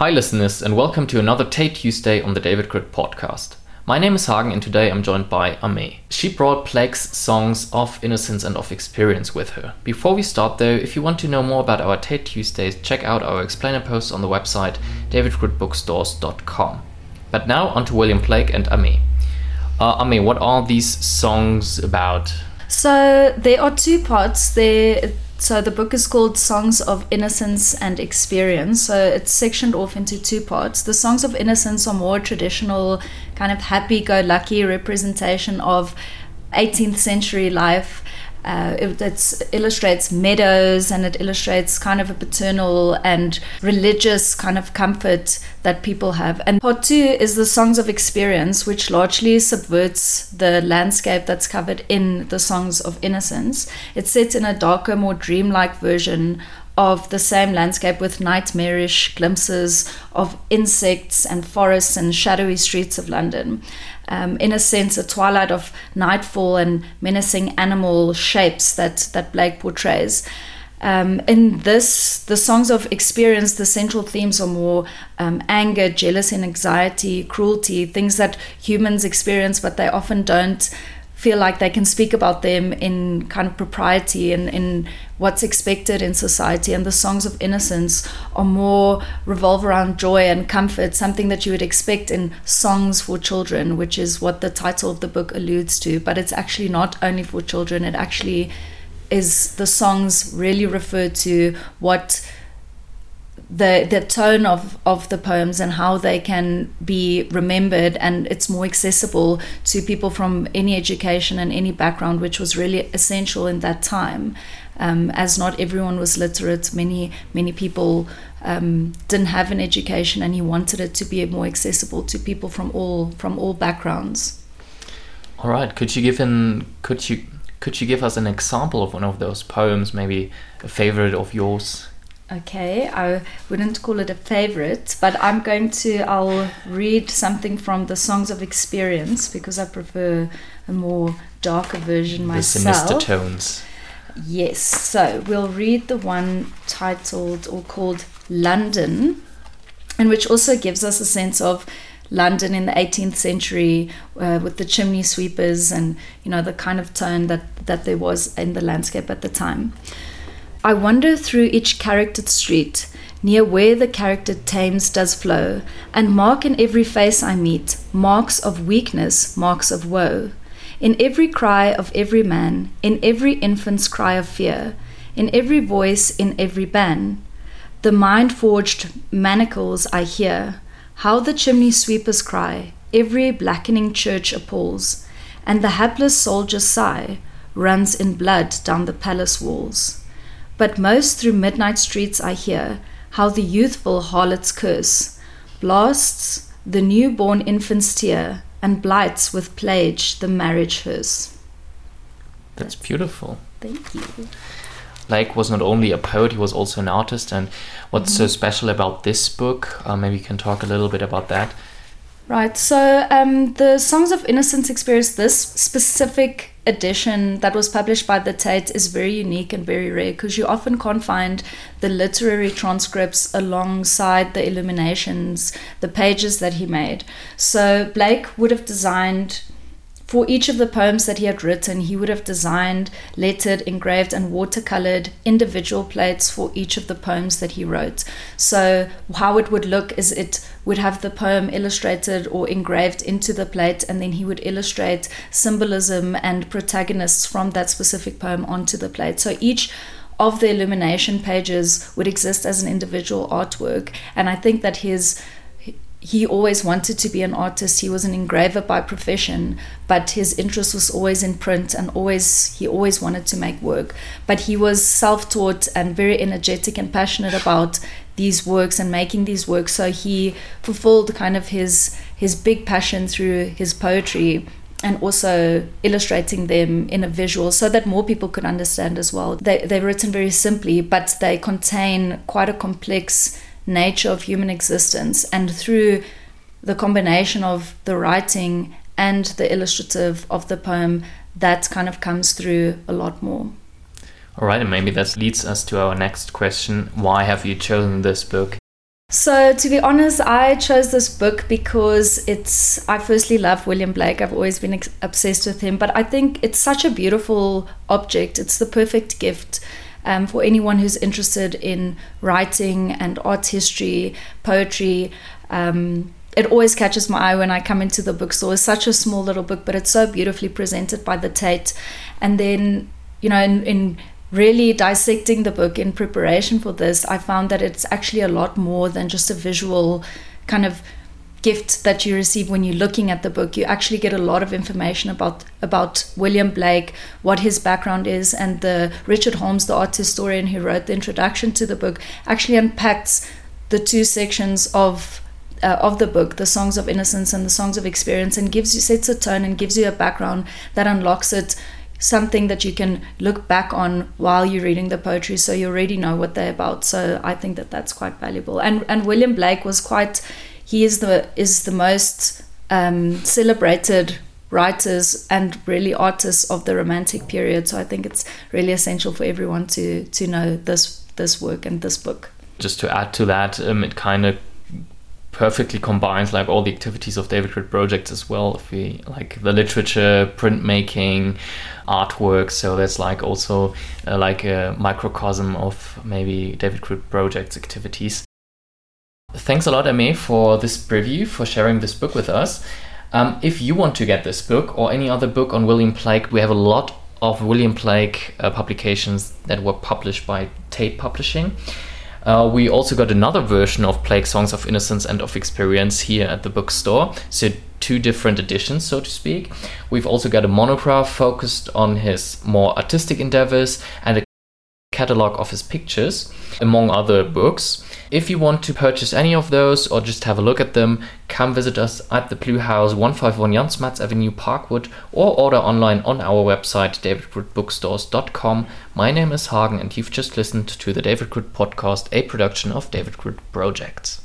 Hi listeners, and welcome to another Tate Tuesday on the David Krut Podcast. My name is Hagen, and today I'm joined by Amé. She brought Blake's Songs of Innocence and of Experience with her. Before we start though, if you want to know more about our Tate Tuesdays, check out our explainer posts on the website davidkrutbookstores.com. But now onto William Blake and Amé. Amé, what are these songs about? So there are two parts. So the book is called Songs of Innocence and Experience. So it's sectioned off into two parts. The Songs of Innocence are more traditional, kind of happy-go-lucky representation of 18th century life. It illustrates meadows, and it illustrates kind of a paternal and religious kind of comfort that people have. And part two is the Songs of Experience, which largely subverts the landscape that's covered in the Songs of Innocence. It's set in a darker, more dreamlike version of the same landscape, with nightmarish glimpses of insects and forests and shadowy streets of London. In a sense, a twilight of nightfall and menacing animal shapes that Blake portrays. In this, the Songs of Experience, the central themes are more anger, jealousy and anxiety, cruelty, things that humans experience, but they often don't feel like they can speak about them in kind of propriety and in what's expected in society. And the Songs of Innocence are more revolve around joy and comfort, something that you would expect in songs for children, which is what the title of the book alludes to. But it's actually not only for children. It actually is, the songs really refer to what the tone of the poems and how they can be remembered, and it's more accessible to people from any education and any background, which was really essential in that time, as not everyone was literate. Many people didn't have an education, and he wanted it to be more accessible to people from all backgrounds. All right, could you give us an example of one of those poems, maybe a favorite of yours? Okay, I wouldn't call it a favorite, but I'll read something from the Songs of Experience, because I prefer a more darker version myself. The sinister tones. Yes, so we'll read the one titled or called London, and which also gives us a sense of London in the 18th century, with the chimney sweepers and, you know, the kind of tone that there was in the landscape at the time. I wander through each charactered street, near where the charactered Thames does flow, and mark in every face I meet, marks of weakness, marks of woe. In every cry of every man, in every infant's cry of fear, in every voice, in every ban, the mind-forged manacles I hear, how the chimney sweepers cry, every blackening church appalls, and the hapless soldier's sigh runs in blood down the palace walls. But most through midnight streets I hear how the youthful harlot's curse blasts the newborn infant's tear and blights with plague the marriage hearse. That's beautiful. Thank you. Blake was not only a poet, he was also an artist. And what's so special about this book? Maybe you can talk a little bit about that. Right, so the Songs of Innocence Experience, this specific edition that was published by the Tate, is very unique and very rare, because you often can't find the literary transcripts alongside the illuminations, the pages that he made. So Blake would have designed, for each of the poems that he had written, he would have designed, lettered, engraved and watercolored individual plates for each of the poems that he wrote. So how it would look is, it would have the poem illustrated or engraved into the plate, and then he would illustrate symbolism and protagonists from that specific poem onto the plate. So each of the illumination pages would exist as an individual artwork, and I think that he always wanted to be an artist. He was an engraver by profession, but his interest was always in print, and he always wanted to make work. But he was self-taught and very energetic and passionate about these works and making these works. So he fulfilled kind of his big passion through his poetry, and also illustrating them in a visual so that more people could understand as well. They're written very simply, but they contain quite a complex nature of human existence, and through the combination of the writing and the illustrative of the poem, that kind of comes through a lot more. All right, and maybe that leads us to our next question. Why have you chosen this book? So to be honest, I chose this book because I firstly love William Blake. I've always been obsessed with him, but I think it's such a beautiful object. It's the perfect gift for anyone who's interested in writing and art history, poetry. It always catches my eye when I come into the bookstore. It's such a small little book, but it's so beautifully presented by the Tate. And then, you know, in really dissecting the book in preparation for this, I found that it's actually a lot more than just a visual kind of gift that you receive when you're looking at the book. You actually get a lot of information about William Blake, what his background is, and the Richard Holmes, the art historian who wrote the introduction to the book, actually unpacks the two sections of the book, the Songs of Innocence and the Songs of Experience, and sets a tone and gives you a background that unlocks it, something that you can look back on while you're reading the poetry, so you already know what they're about. So I think that that's quite valuable. And William Blake is the most celebrated writers and really artists of the Romantic period. So I think it's really essential for everyone to know this work and this book. Just to add to that, it kind of perfectly combines like all the activities of David Krut Projects as well, if we like the literature, printmaking, artwork. So that's like also like a microcosm of maybe David Krut Projects activities. Thanks a lot, Aimee, for this preview, for sharing this book with us. If you want to get this book or any other book on William Blake, we have a lot of William Blake publications that were published by Tate Publishing. We also got another version of Blake's Songs of Innocence and of Experience here at the bookstore, so two different editions, so to speak. We've also got a monograph focused on his more artistic endeavors and a catalog of his pictures, among other books. If you want to purchase any of those or just have a look at them, come visit us at the Blue House, 151 Jansmatz Avenue, Parkwood, or order online on our website, davidkrutbookstores.com. My name is Hagen, and you've just listened to the David Krut Podcast, a production of David Krut Projects.